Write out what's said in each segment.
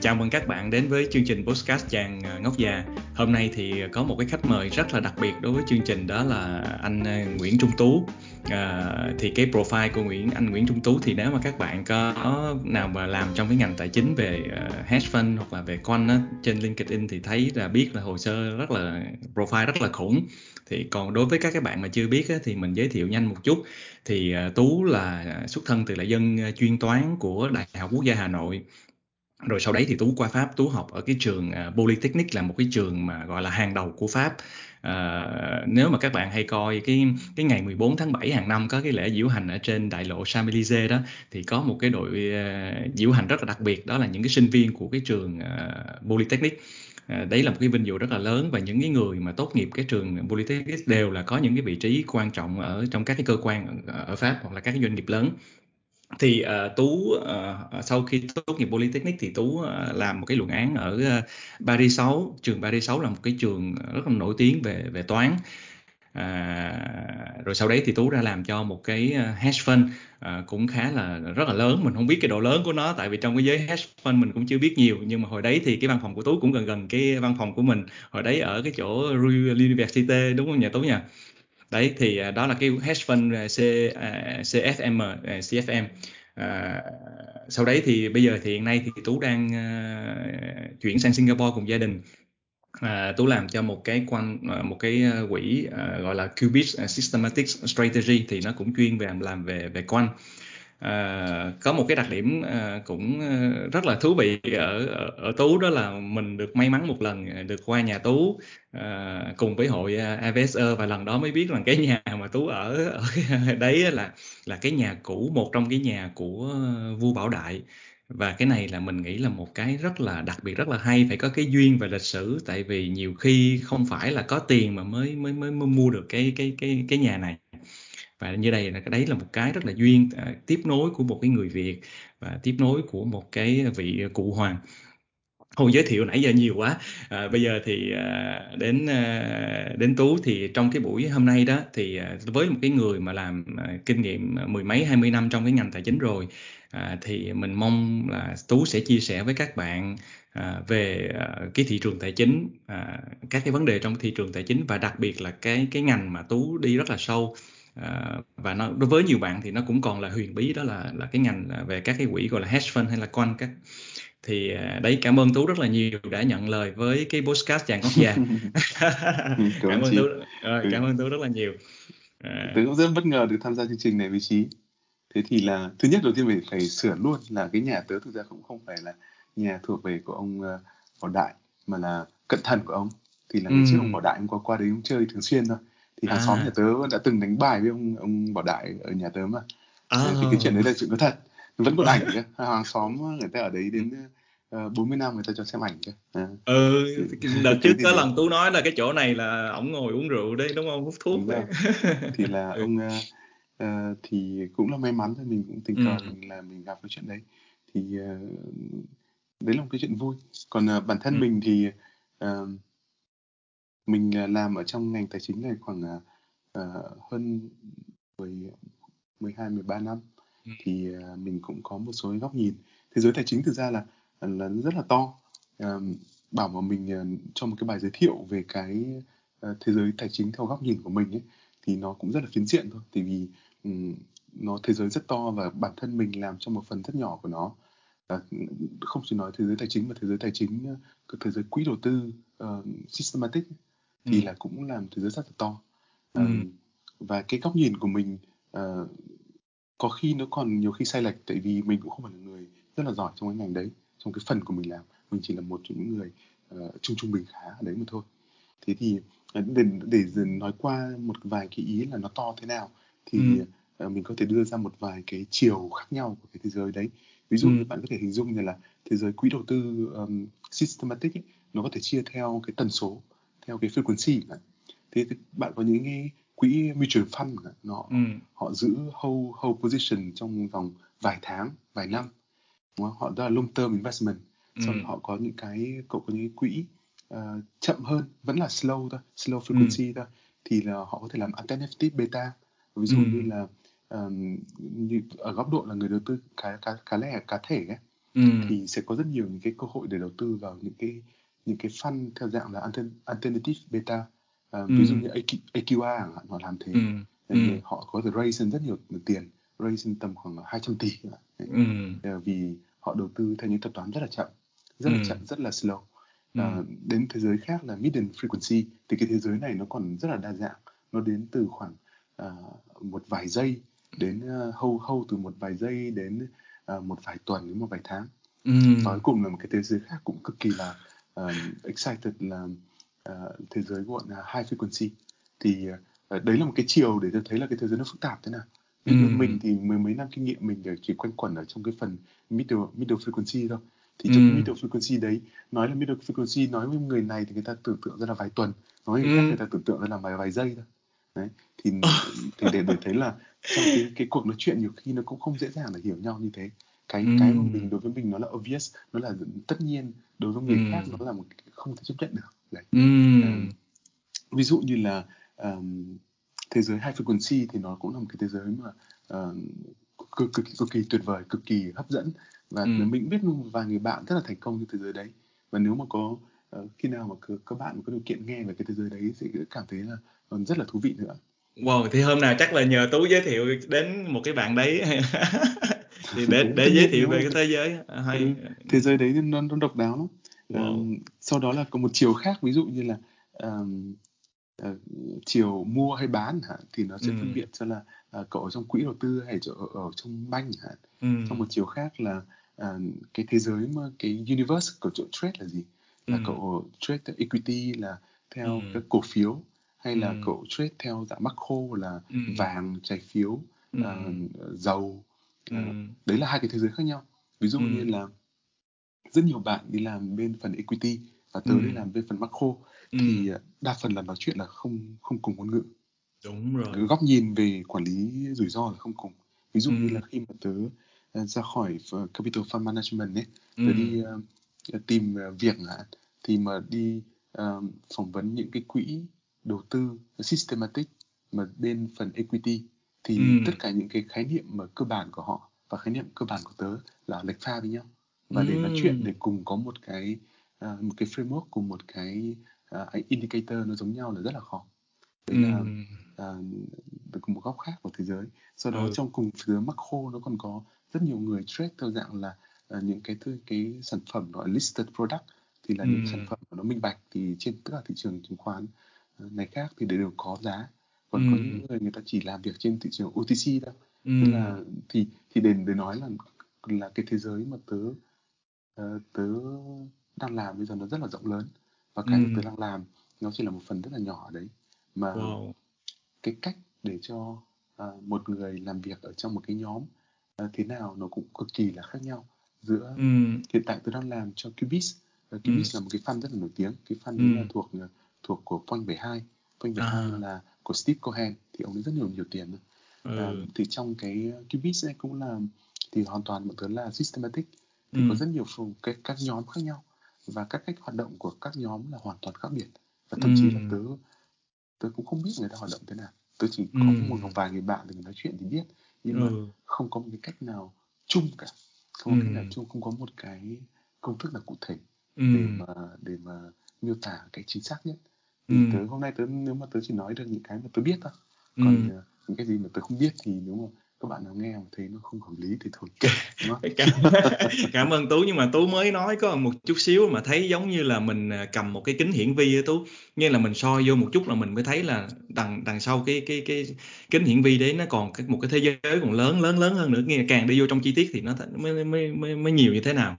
Chào mừng các bạn đến với chương trình podcast Chàng Ngốc Già. Hôm nay thì có một cái khách mời rất là đặc biệt đối với chương trình, đó là anh Nguyễn Trung Tú. Thì cái profile của anh Nguyễn Trung Tú thì nếu mà các bạn có nào mà làm trong cái ngành tài chính về hedge fund hoặc là về quant trên LinkedIn thì thấy là biết là hồ sơ rất là, profile rất là khủng. Thì còn đối với các bạn mà chưa biết thì mình giới thiệu nhanh một chút. Thì Tú là xuất thân từ lại dân chuyên toán của Đại học Quốc gia Hà Nội. Rồi sau đấy thì Tú qua Pháp, Tú học ở cái trường Polytechnic, là một cái trường mà gọi là hàng đầu của Pháp. Nếu mà các bạn hay coi cái ngày 14 tháng 7 hàng năm có cái lễ diễu hành ở trên đại lộ Champs-Élysées đó, thì có một cái đội diễu hành rất là đặc biệt, đó là những cái sinh viên của cái trường Polytechnic. Đấy là một cái vinh dự rất là lớn, và những cái người mà tốt nghiệp cái trường Polytechnic đều là có những cái vị trí quan trọng ở trong các cái cơ quan ở Pháp hoặc là các cái doanh nghiệp lớn. Thì Tú sau khi tốt nghiệp Polytechnic thì Tú làm một cái luận án ở Paris 6. Trường Paris 6 là một cái trường rất là nổi tiếng về toán. Rồi sau đấy thì Tú ra làm cho một cái hedge fund cũng khá là rất là lớn. Mình không biết cái độ lớn của nó, tại vì trong cái giới hedge fund mình cũng chưa biết nhiều. Nhưng mà hồi đấy thì cái văn phòng của Tú cũng gần cái văn phòng của mình. Hồi đấy ở cái chỗ Rue Université, đúng không nhà Tú nha? Đấy, thì đó là cái hedge fund CFM. Sau đấy thì bây giờ thì hiện nay thì Tú đang chuyển sang Singapore cùng gia đình. Tú làm cho một cái quỹ gọi là Qubit Systematic Strategy, thì nó cũng chuyên về làm về quant. Có một cái đặc điểm cũng rất là thú vị ở Tú, đó là mình được may mắn một lần được qua nhà Tú cùng với hội AVSE, và lần đó mới biết rằng cái nhà mà Tú ở đấy là cái nhà cũ, một trong cái nhà của vua Bảo Đại. Và cái này là mình nghĩ là một cái rất là đặc biệt, rất là hay, phải có cái duyên về lịch sử, tại vì nhiều khi không phải là có tiền mà mới mua được cái nhà này. Và như đây là cái đấy là một cái rất là duyên, tiếp nối của một cái người Việt và tiếp nối của một cái vị cụ hoàng. Hồi giới thiệu nãy giờ nhiều quá. Bây giờ thì đến Tú, thì trong cái buổi hôm nay đó thì với một cái người mà làm kinh nghiệm 10 mấy 20 năm trong cái ngành tài chính rồi, thì mình mong là Tú sẽ chia sẻ với các bạn về cái thị trường tài chính, các cái vấn đề trong thị trường tài chính, và đặc biệt là cái ngành mà Tú đi rất là sâu. Và nó đối với nhiều bạn thì nó cũng còn là huyền bí, đó là cái ngành về các cái quỹ gọi là hedge fund hay là quant các. Thì đấy, cảm ơn Tú rất là nhiều đã nhận lời với cái podcast Chàng Ngốc Già. Cảm ơn Tú rất là nhiều. Tớ cũng rất bất ngờ được tham gia chương trình này với Chí. Thế thì là thứ nhất, đầu tiên mình phải sửa luôn là cái nhà tớ thực ra cũng không phải là nhà thuộc về của ông Bảo Đại, mà là cận thần của ông. Thì là ngày trước ông Bảo Đại ông qua đấy ông chơi thường xuyên thôi. Thì hàng xóm nhà tớ đã từng đánh bài với ông Bảo Đại ở nhà tớ mà. Thì cái chuyện đấy là chuyện có thật. Vẫn còn ảnh chứ. Hàng xóm người ta ở đấy đến 40 năm người ta cho xem ảnh chứ. Đợt trước có lần Tú nói là cái chỗ này là ổng ngồi uống rượu đấy, đúng không? Hút thuốc đấy. Thì là ông thì cũng là may mắn thôi, mình cũng tình cờ là mình gặp cái chuyện đấy. Thì đấy là một cái chuyện vui. Còn bản thân mình thì mình làm ở trong ngành tài chính này khoảng hơn 12-13 năm. Thì mình cũng có một số góc nhìn. Thế giới tài chính thực ra là rất là to. Bảo mà mình cho một cái bài giới thiệu về cái thế giới tài chính theo góc nhìn của mình ấy, thì nó cũng rất là phiến diện thôi. Tại vì nó thế giới rất to, và bản thân mình làm trong một phần rất nhỏ của nó. Không chỉ nói thế giới tài chính, mà thế giới tài chính, thế giới quỹ đầu tư systematic thì là cũng làm thế giới rất là to. Và cái góc nhìn của mình có khi nó còn nhiều khi sai lệch, tại vì mình cũng không phải là người rất là giỏi trong cái ngành đấy, trong cái phần của mình làm. Mình chỉ là một trong những người trung bình khá ở đấy mà thôi. Thế thì để nói qua một vài cái ý là nó to thế nào, thì mình có thể đưa ra một vài cái chiều khác nhau của cái thế giới đấy. Ví dụ như bạn có thể hình dung như là thế giới quỹ đầu tư systematic ấy, nó có thể chia theo cái tần số, theo cái frequency. Thế bạn có những cái quỹ mutual fund họ giữ hold position trong vòng vài tháng, vài năm, đúng không? Họ đó là long term investment. Xong họ có những cái quỹ chậm hơn, vẫn là slow thôi, slow frequency thôi, thì là họ có thể làm alternative beta. Ví dụ như là như ở góc độ là người đầu tư cá thể ấy, thì sẽ có rất nhiều những cái cơ hội để đầu tư vào những cái fund theo dạng là alternative beta, ví dụ như AQR chẳng hạn, họ làm thế. Họ có thể raise rất nhiều tiền, raise tầm khoảng 200 tỷ vì họ đầu tư theo những tập toán rất là chậm, rất là slow. Đến thế giới khác là medium frequency, thì cái thế giới này nó còn rất là đa dạng, nó đến từ khoảng một vài giây đến hâu từ một vài giây đến một vài tuần đến một vài tháng. Nói cùng là một cái thế giới khác cũng cực kỳ là excited, là thế giới gọi là high frequency. Thì đấy là một cái chiều để tôi thấy là cái thế giới nó phức tạp thế nào. Mình thì mười mấy năm kinh nghiệm mình chỉ quanh quẩn ở trong cái phần middle frequency thôi. Thì trong middle frequency đấy, nói là middle frequency, nói với người này thì người ta tưởng tượng ra là vài tuần, nói với người khác người ta tưởng tượng ra là vài giây thôi. Đấy, thì để thấy là trong cái cuộc nói chuyện nhiều khi nó cũng không dễ dàng để hiểu nhau như thế. Cái của mình, đối với mình nó là obvious, nó là tất nhiên, đối với người khác nó là một cái không thể chấp nhận được. Đấy. Ví dụ như là thế giới high frequency thì nó cũng là một cái thế giới mà cực kỳ tuyệt vời, cực kỳ hấp dẫn. Và mình biết một vài người bạn rất là thành công trong thế giới đấy. Và nếu mà có khi nào mà các bạn có điều kiện nghe về cái thế giới đấy sẽ cảm thấy là còn rất là thú vị nữa. Wow, thì hôm nào chắc là nhờ Tú giới thiệu đến một cái bạn đấy thì để giới thiệu về cái thế giới hay. Thế giới đấy nó độc đáo lắm. Sau đó là có một chiều khác, ví dụ như là chiều mua hay bán thì nó sẽ phân biệt cho là cậu ở trong quỹ đầu tư hay ở trong banh. Trong một chiều khác là cái thế giới mà cái universe của chỗ trade là gì, là cậu trade equity là theo các cổ phiếu, hay là cậu trade theo dạng macro là vàng, trái phiếu, dầu. Đấy là hai cái thế giới khác nhau. Ví dụ như là rất nhiều bạn đi làm bên phần equity và tớ đi làm bên phần macro, thì đa phần là nói chuyện là không cùng ngôn ngữ. Đúng rồi. Góc nhìn về quản lý rủi ro là không cùng. Ví dụ như là khi mà tớ ra khỏi Capital Fund Management ấy, tớ đi tìm việc thì mà đi phỏng vấn những cái quỹ đầu tư systematic mà bên phần equity, thì tất cả những cái khái niệm mà cơ bản của họ và khái niệm cơ bản của tớ là lệch pha với nhau. Và để nói chuyện để cùng có một cái framework cùng một cái indicator nó giống nhau là rất là khó. Đấy là cùng một góc khác của thế giới. Sau đó trong cùng thế giới macro nó còn có rất nhiều người trade theo dạng là những cái sản phẩm gọi listed product, thì là những sản phẩm nó minh bạch, thì trên tất cả thị trường chứng khoán này khác thì đều có giá. Còn có những người ta chỉ làm việc trên thị trường OTC thôi. Tức là thì để nói là cái thế giới mà tớ đang làm bây giờ nó rất là rộng lớn, và cái tớ đang làm nó chỉ là một phần rất là nhỏ ở đấy. Mà cái cách để cho một người làm việc ở trong một cái nhóm thế nào nó cũng cực kỳ là khác nhau. Giữa hiện tại tớ đang làm cho Qubit. Qubit là một cái fund rất là nổi tiếng. Cái fund ấy là thuộc của Point 72. Point 72 là của Steve Cohen, thì ông ấy rất nhiều tiền. Thì trong cái Qubit này cũng là thì hoàn toàn mọi thứ là systematic, thì có rất nhiều các nhóm khác nhau, và các cách hoạt động của các nhóm là hoàn toàn khác biệt. Và thậm chí là tớ cũng không biết người ta hoạt động thế nào. Tớ chỉ có một vài người bạn để nói chuyện thì biết, nhưng mà không có một cái cách nào chung cả, không có một cái công thức nào cụ thể để mà miêu tả cái chính xác nhất. Thì hôm nay nếu mà tớ chỉ nói được những cái mà tớ biết thôi, còn những cái gì mà tớ không biết thì nếu mà các bạn nào nghe mà thấy nó không hợp lý thì thôi. Cảm ơn Tú, nhưng mà Tú mới nói có một chút xíu mà thấy giống như là mình cầm một cái kính hiển vi á Tú, như là mình soi vô một chút là mình mới thấy là đằng sau cái kính hiển vi đấy nó còn một cái thế giới còn lớn hơn nữa, nghe càng đi vô trong chi tiết thì nó mới nhiều như thế nào.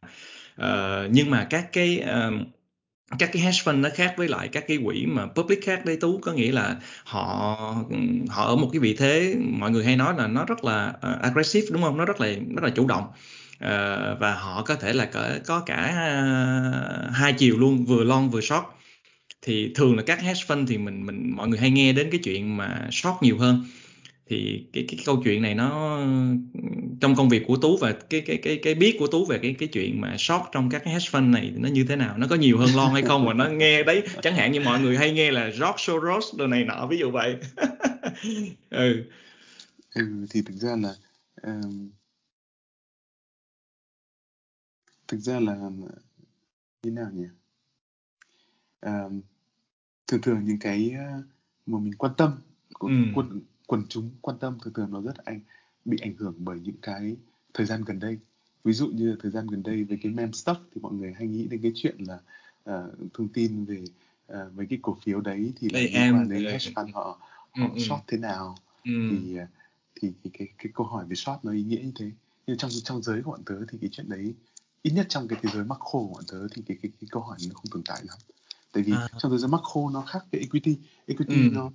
Nhưng mà các cái hedge fund nó khác với lại các cái quỹ mà public khác đấy Tú, có nghĩa là họ ở một cái vị thế, mọi người hay nói là nó rất là aggressive, đúng không, nó rất là chủ động, và họ có thể là có cả hai chiều luôn, vừa long vừa short. Thì thường là các hedge fund thì mình mọi người hay nghe đến cái chuyện mà short nhiều hơn. Thì cái câu chuyện này nó trong công việc của Tú và cái biết của Tú về cái chuyện mà short trong các cái hedge fund này nó như thế nào, nó có nhiều hơn long hay không, và nó nghe đấy, chẳng hạn như mọi người hay nghe là George Soros đồ này nọ, ví dụ vậy. Thì thực ra là Thực ra là như nào nhỉ? Thường thường những cái mà mình quan tâm, quần chúng quan tâm, thường thường nó rất bị ảnh hưởng bởi những cái thời gian gần đây. Ví dụ như thời gian gần đây với cái meme stock thì mọi người hay nghĩ đến cái chuyện là thông tin về mấy cái cổ phiếu đấy thì là liên quan đến hedge fund họ short thế nào, thì cái câu hỏi về short nó ý nghĩa như thế. Nhưng trong giới của bọn tớ thì cái chuyện đấy, ít nhất trong cái thế giới macro của bọn tớ thì cái câu hỏi nó không tồn tại lắm. Tại vì trong thế giới macro nó khác với equity nó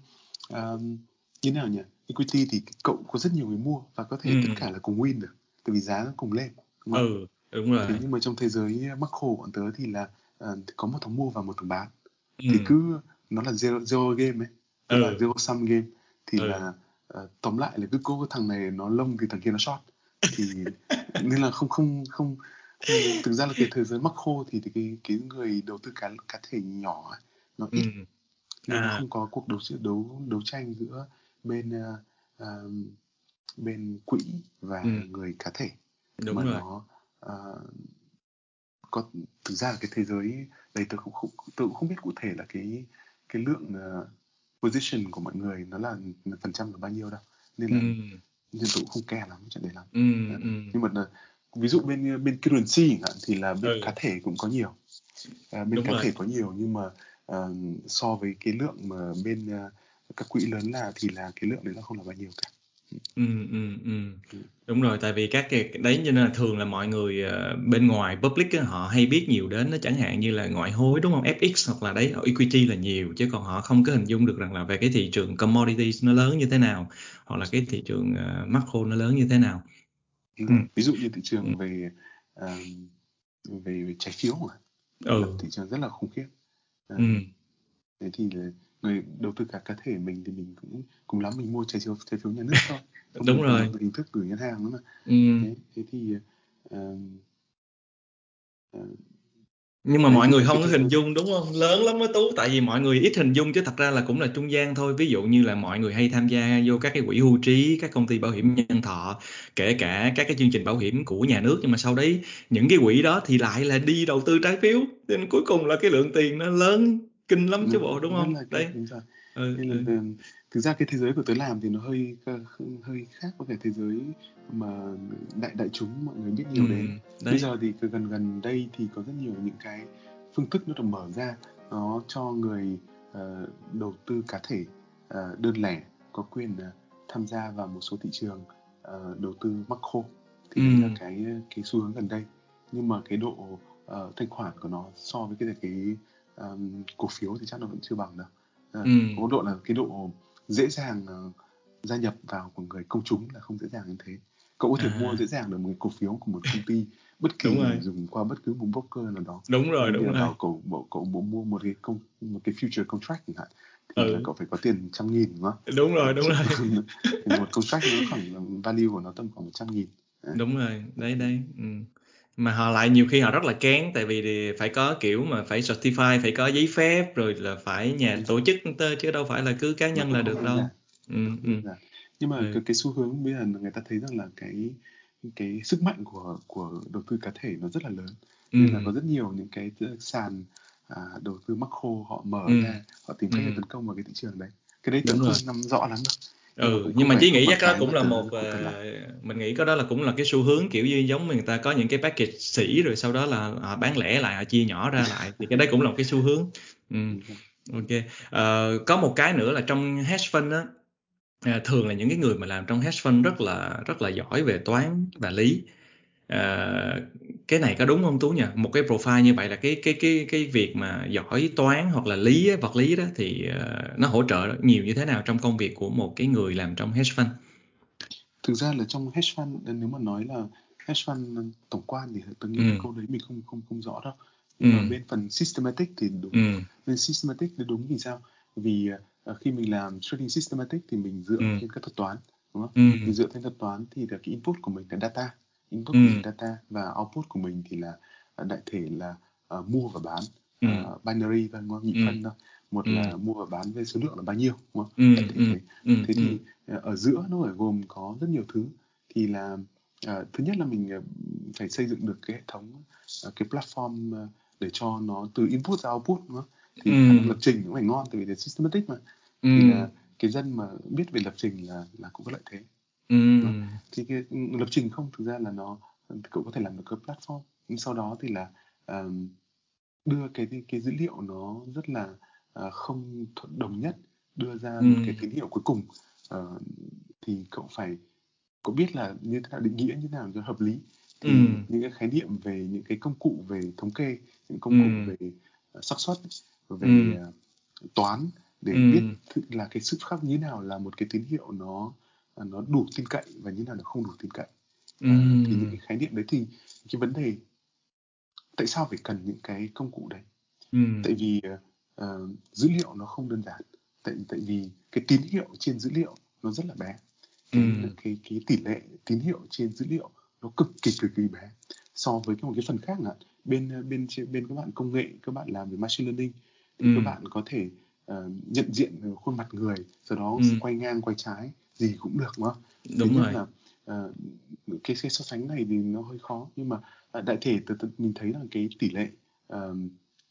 như thế nào nhỉ? Equity thì cậu có rất nhiều người mua và có thể tất cả là cùng win được, tại vì giá nó cùng lên. Đúng rồi. Thế nhưng mà trong thế giới macro của bọn tớ thì là có một thằng mua và một thằng bán, thì cứ nó là zero game ấy, tức là zero sum game, thì là tóm lại là cứ có thằng này nó long thì thằng kia nó short, thì nên là không. Thực ra là cái thế giới macro thì cái người đầu tư cá thể nhỏ ấy, nó ít, nên nó không có cuộc đấu tranh giữa bên quỹ và người cá thể. Đúng mà rồi. Nó có, thực ra là cái thế giới đấy tôi cũng không biết cụ thể là cái lượng position của mọi người nó là phần trăm là bao nhiêu đâu, nên là nên tôi cũng không care lắm chuyện đấy lắm. Nhưng mà ví dụ bên currency thì là bên cá thể cũng có nhiều, bên cá thể có nhiều, nhưng mà so với cái lượng mà bên các quỹ lớn là thì là cái lượng đấy nó không là bao nhiêu cả. Đúng rồi, tại vì các cái đấy cho nên là thường là mọi người bên ngoài public ấy, họ hay biết nhiều đến nó, chẳng hạn như là ngoại hối, đúng không, FX hoặc là đấy, equity là nhiều, chứ còn họ không có hình dung được rằng là về cái thị trường commodities nó lớn như thế nào, hoặc là cái thị trường macro nó lớn như thế nào. Ví dụ như thị trường về trái phiếu mà thị trường rất là khủng khiếp. Thế thì người đầu tư cá thể mình thì mình cũng cùng lắm mình mua trái phiếu nhà nước thôi. Đúng rồi, hình thức gửi ngân hàng nữa mà. Thế thì nhưng mà mọi người không có hình dung, đúng không, lớn lắm đó Tú, tại vì mọi người ít hình dung, chứ thật ra là cũng là trung gian thôi. Ví dụ như là mọi người hay tham gia vô các cái quỹ hưu trí, các công ty bảo hiểm nhân thọ, kể cả các cái chương trình bảo hiểm của nhà nước, nhưng mà sau đấy những cái quỹ đó thì lại là đi đầu tư trái phiếu, nên cuối cùng là cái lượng tiền nó lớn kinh lắm chứ bộ, đúng không? Đấy. Thực ra cái thế giới của tớ làm thì nó hơi khác với cái thế giới mà đại chúng mọi người biết nhiều đến. Bây giờ thì gần đây thì có rất nhiều những cái phương thức nó được mở ra, nó cho người đầu tư cá thể đơn lẻ có quyền tham gia vào một số thị trường đầu tư macro, thì đấy là cái xu hướng gần đây. Nhưng mà cái độ thanh khoản của nó so với cái cổ phiếu thì chắc nó vẫn chưa bằng đâu. Có độ là cái độ dễ dàng gia nhập vào của người công chúng là không dễ dàng như thế. Cậu có thể mua dễ dàng được một cái cổ phiếu của một công ty bất kỳ, dùng qua bất cứ một broker nào đó. Đúng rồi. Cậu mua một cái future contract chẳng hạn, thì là cậu phải có tiền 100.000, đúng không? Đúng rồi. Một contract nó khoảng value của nó tầm khoảng 100.000. Đúng rồi, đấy. Mà họ lại nhiều khi họ rất là kén, tại vì phải có kiểu mà phải certify, phải có giấy phép, rồi là phải nhà tổ chức chứ đâu phải là cứ cá nhân là được đâu. Nhưng mà cái xu hướng bây giờ người ta thấy rằng là cái sức mạnh của đầu tư cá thể nó rất là lớn, nên là có rất nhiều những cái sàn đầu tư macro họ mở ra, họ tìm cách để tấn công vào cái thị trường đấy. Cái đấy tôi không nắm rõ lắm đâu. Nhưng mà chỉ nghĩ chắc đó cũng là một mình nghĩ có đó là cũng là cái xu hướng kiểu như giống người ta có những cái package sỉ, rồi sau đó là họ bán lẻ lại, họ chia nhỏ ra lại, thì cái đấy cũng là một cái xu hướng. Có một cái nữa là trong hedge fund á, thường là những cái người mà làm trong hedge fund rất là giỏi về toán và lý. Cái này có đúng không Tú nhỉ? Một cái profile như vậy là cái việc mà giỏi toán hoặc là lý ấy, vật lý đó, thì nó hỗ trợ nhiều như thế nào trong công việc của một cái người làm trong hedge fund? Thực ra là trong hedge fund, nếu mà nói là hedge fund tổng quan thì tôi nghĩ câu đấy mình không rõ đâu. Nhưng mà bên phần systematic thì đúng. Bên systematic thì đúng, vì sao? Vì khi mình làm trading systematic thì mình dựa trên các thuật toán, đúng không? Mình dựa trên thuật toán thì là cái input của mình là data. Input của data và output của mình thì là đại thể là mua và bán, binary và nhị phân thôi. Một là mua và bán với số lượng là bao nhiêu, đúng không? Thế thì ở giữa nó phải gồm có rất nhiều thứ, thì là Thứ nhất là mình phải xây dựng được cái hệ thống, cái platform để cho nó từ input ra output, đúng không? Thì lập trình cũng phải ngon, tại vì là systematic mà. Thì là cái dân mà biết về lập trình là cũng có lợi thế. Thì cái lập trình không, thực ra là nó cũng có thể làm được cái platform. Sau đó thì là đưa cái dữ liệu nó rất là không đồng nhất, đưa ra một cái tín hiệu cuối cùng. Thì cậu phải có biết là như thế nào, định nghĩa như thế nào cho hợp lý. Thì những cái khái niệm về những cái công cụ về thống kê, những công cụ về xác suất, về toán, để biết là cái sự khác như thế nào là một cái tín hiệu nó đủ tin cậy và như thế nào nó không đủ tin cậy. Thì những cái khái niệm đấy, thì cái vấn đề tại sao phải cần những cái công cụ đấy? Tại vì dữ liệu nó không đơn giản, tại vì cái tín hiệu trên dữ liệu nó rất là bé. Cái tỷ lệ tín hiệu trên dữ liệu nó cực kỳ bé so với một cái phần khác là bên các bạn công nghệ, các bạn làm về machine learning thì các bạn có thể nhận diện khuôn mặt người, sau đó quay ngang quay trái gì cũng được, đúng không? Đúng rồi. Là, cái so sánh này thì nó hơi khó, nhưng mà đại thể mình thấy là cái tỷ lệ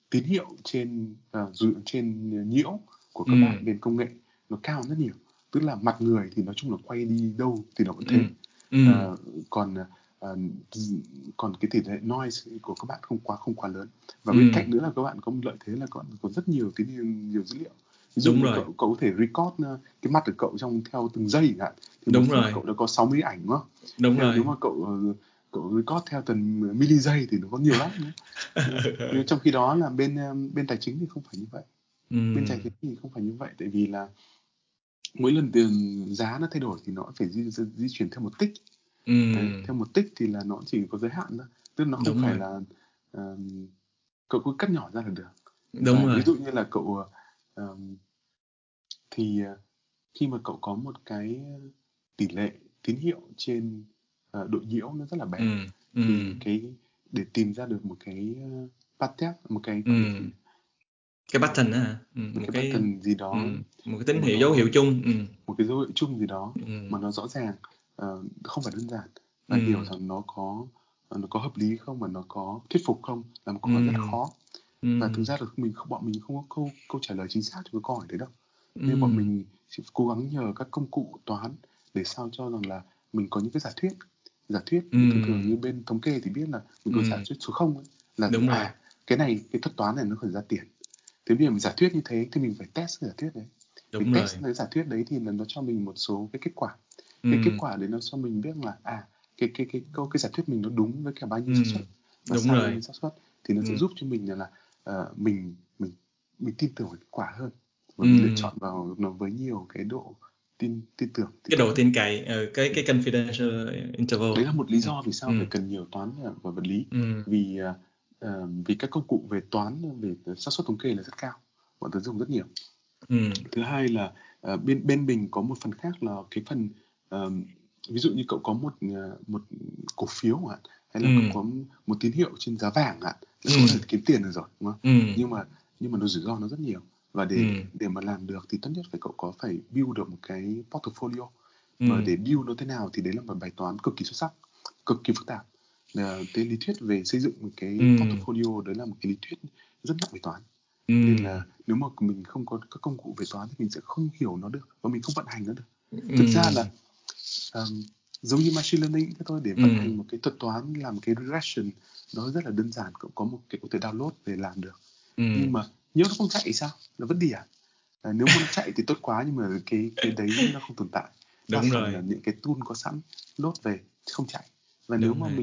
tín hiệu trên nhiễu của các bạn bên công nghệ nó cao rất nhiều. Tức là mặt người thì nói chung là quay đi đâu thì nó vẫn thế. Còn cái tỷ lệ noise của các bạn không quá lớn. Và bên cạnh nữa là các bạn có lợi thế là các bạn có rất nhiều nhiều dữ liệu. Ví dụ cậu có thể record cái mặt của cậu trong theo từng giây chẳng hạn. Đúng rồi. Cậu đã có 60 ảnh đúng không? Đúng rồi. Nếu mà cậu record theo từng mili giây thì nó có nhiều lắm nữa. Nhưng trong khi đó là bên tài chính thì không phải như vậy. Bên tài chính thì không phải như vậy, tại vì là mỗi lần tiền giá nó thay đổi thì nó phải di chuyển theo một tích. Đấy, theo một tích thì là nó chỉ có giới hạn thôi, tức nó không phải là cậu cứ cắt nhỏ ra là được. Đúng rồi. Ví dụ như là cậu thì khi mà cậu có một cái tỷ lệ tín hiệu trên độ nhiễu nó rất là bé, thì cái để tìm ra được một cái pattern, một cái pattern đó hả? Một cái pattern gì đó, một cái tín hiệu, dấu hiệu chung, một cái dấu hiệu chung gì đó mà nó rõ ràng, không phải đơn giản, là điều rằng nó có hợp lý không, mà nó có thuyết phục không, là một câu hỏi rất khó. Và thực ra là bọn mình không có câu trả lời chính xác cho cái câu hỏi đấy đâu. Nhưng bọn mình chỉ cố gắng nhờ các công cụ toán để sao cho rằng là mình có những cái giả thuyết thường như bên thống kê thì biết là mình có giả thuyết số 0 ấy, là cái thuật toán này nó phải ra tiền. Thế bây giờ mình giả thuyết như thế thì mình phải test cái giả thuyết đấy. Test cái giả thuyết đấy thì nó cho mình một số cái kết quả. Cái kết quả đấy nó cho mình biết là cái giả thuyết mình nó đúng với cả bao nhiêu xác suất, và sai bao nhiêu xác suất, thì nó sẽ giúp cho mình là mình tin tưởng vào kết quả hơn, và mình lựa chọn vào nó với nhiều cái độ tin tưởng. Cái độ tin cậy, cái confidence interval. Đấy là một lý do vì sao phải cần nhiều toán và vật lý, vì các công cụ về toán, về xác suất thống kê là rất cao, bọn tôi dùng rất nhiều. Thứ hai là bên mình có một phần khác là cái phần ví dụ như cậu có một cổ phiếu ạ, hay là cậu có một tín hiệu trên giá vàng ạ, là cậu đã kiếm tiền được rồi, đúng không? Nhưng mà nó rủi ro nó rất nhiều, và để mà làm được thì tốt nhất cậu phải build được một cái portfolio, và để build nó thế nào thì đấy là một bài toán cực kỳ xuất sắc, cực kỳ phức tạp. Cái lý thuyết về xây dựng một cái portfolio đấy là một cái lý thuyết rất nặng về toán, nên là nếu mà mình không có các công cụ về toán thì mình sẽ không hiểu nó được, và mình không vận hành nó được. Thực ra là giống như machine learning thôi, để vận hành một cái thuật toán, làm cái regression nó rất là đơn giản, cậu có một cái có thể download về làm được. Nhưng mà nếu nó không chạy thì sao? Nó vẫn đi à? Nếu mà nó chạy thì tốt quá, nhưng mà cái đấy nó không tồn tại. Đúng rồi. Là những cái tool có sẵn load về không chạy, và nếu mà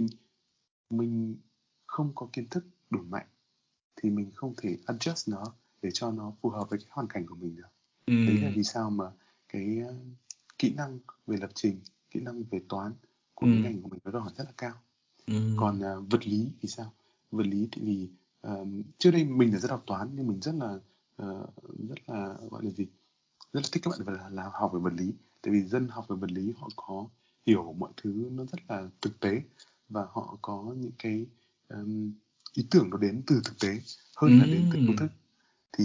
mình không có kiến thức đủ mạnh thì mình không thể adjust nó để cho nó phù hợp với cái hoàn cảnh của mình được. Đấy là vì sao mà cái kỹ năng về lập trình, kỹ năng về toán của cái ngành của mình nó đòi hỏi rất là cao. Còn vật lý thì sao? Vật lý thì vì trước đây mình là rất học toán, nhưng mình rất là gọi là gì? Rất là thích các bạn là học về vật lý, tại vì dân học về vật lý họ có hiểu mọi thứ nó rất là thực tế, và họ có những cái ý tưởng nó đến từ thực tế hơn là đến từ công thức. Thì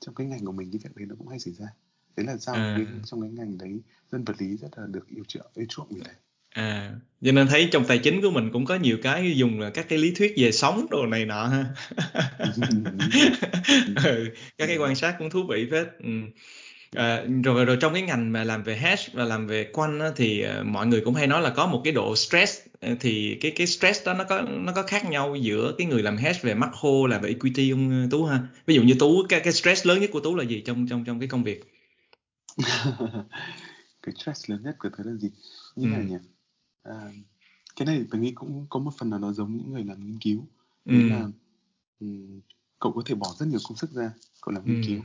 trong cái ngành của mình cái việc đấy nó cũng hay xảy ra. Đấy là sao trong cái ngành đấy dân vật lý rất là được yêu chuộng người đấy. À, cho nên thấy trong tài chính của mình cũng có nhiều cái dùng là các cái lý thuyết về sóng đồ này nọ ha. Các cái quan sát cũng thú vị phết. Rồi trong cái ngành mà làm về hedge và làm về quant thì mọi người cũng hay nói là có một cái độ stress, thì cái stress đó nó có khác nhau giữa cái người làm hedge về macro là về equity không Tú ha? Ví dụ như Tú, cái stress lớn nhất của Tú là gì trong cái công việc? Cái stress lớn nhất của tôi là gì? Như này nhỉ? À, cái này tôi nghĩ cũng có một phần nào đó giống những người làm nghiên cứu. Nên là cậu có thể bỏ rất nhiều công sức ra, cậu làm nghiên cứu,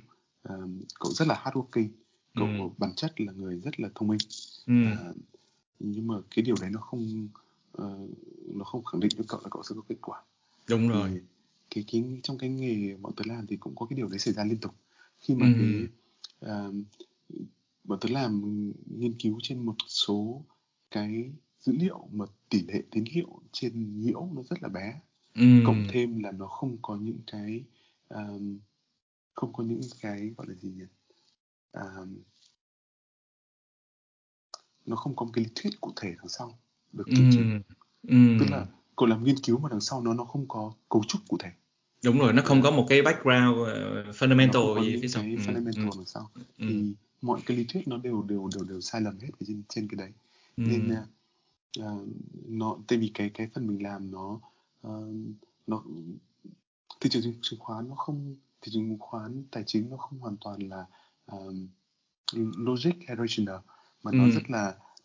cậu rất là hardworking, cậu bản chất là người rất là thông minh, nhưng mà cái điều đấy nó không khẳng định cho cậu là cậu sẽ có kết quả. Đúng rồi. Thì cái trong cái nghề bọn tôi làm thì cũng có cái điều đấy xảy ra liên tục. Khi mà bọn tôi làm nghiên cứu trên một số cái dữ liệu mà tỷ lệ tín hiệu trên nhiễu nó rất là bé, cộng thêm là nó không có những cái gọi là gì nhỉ, nó không có một cái lý thuyết cụ thể đằng sau được kiểm chứng. Tức là cậu làm nghiên cứu mà đằng sau nó không có cấu trúc cụ thể. Đúng rồi, nó không có một cái background fundamental gì phía sau. Fundamental đằng sau thì mọi cái lý thuyết nó đều sai lầm hết trên cái đấy. Nên nó, tại vì cái phần mình làm nó thị trường chứng khoán nó không, thị trường chứng khoán tài chính nó không hoàn toàn là logic hay rational, mà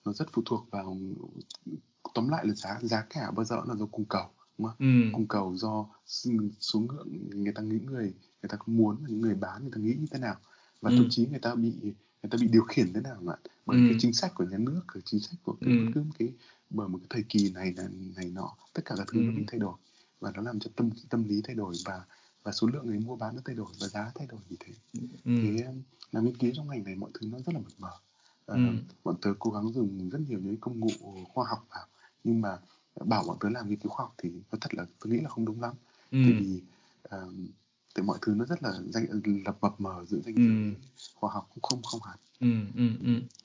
nó rất phụ thuộc vào, tóm lại là giá cả bao giờ là do cung cầu, đúng không? Cung cầu do số lượng người ta nghĩ, người ta muốn, những người bán người ta nghĩ như thế nào, và thậm chí người ta bị điều khiển thế nào ạ, bởi cái chính sách của nhà nước, cái chính sách của bởi một cái thời kỳ này nọ, tất cả các thứ nó bị thay đổi, và nó làm cho tâm lý thay đổi, và số lượng người mua bán nó thay đổi, và giá thay đổi như thế. Thế làm nghiên cứu trong ngành này mọi thứ nó rất là mập mờ. Bọn tớ cố gắng dùng rất nhiều những công cụ khoa học vào, nhưng mà bảo bọn tớ làm nghiên cứu khoa học thì nó thật là tôi nghĩ là không đúng lắm. Tại vì thì mọi thứ nó rất là mập mờ giữa danh giới khoa học cũng không hẳn.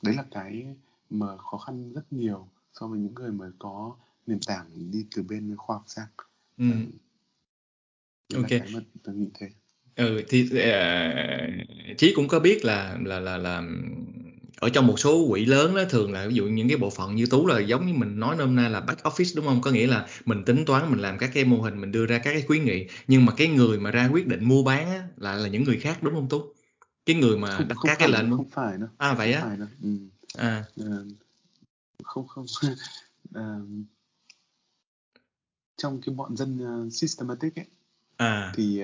Đấy là cái mà khó khăn rất nhiều so với những người mà có nền tảng đi từ bên khoa học sang. Đấy là cái mà tôi nghĩ thế. Thì Chí cũng có biết là ở trong một số quỹ lớn đó, thường là ví dụ những cái bộ phận như Tú là giống như mình nói nôm na là back office, đúng không? Có nghĩa là mình tính toán, mình làm các cái mô hình, mình đưa ra các cái khuyến nghị, nhưng mà cái người mà ra quyết định mua bán á, là những người khác, đúng không Tú? Cái người mà đặt các cái lệnh không phải đâu. À vậy á? Không. Trong cái bọn dân systematic ấy, thì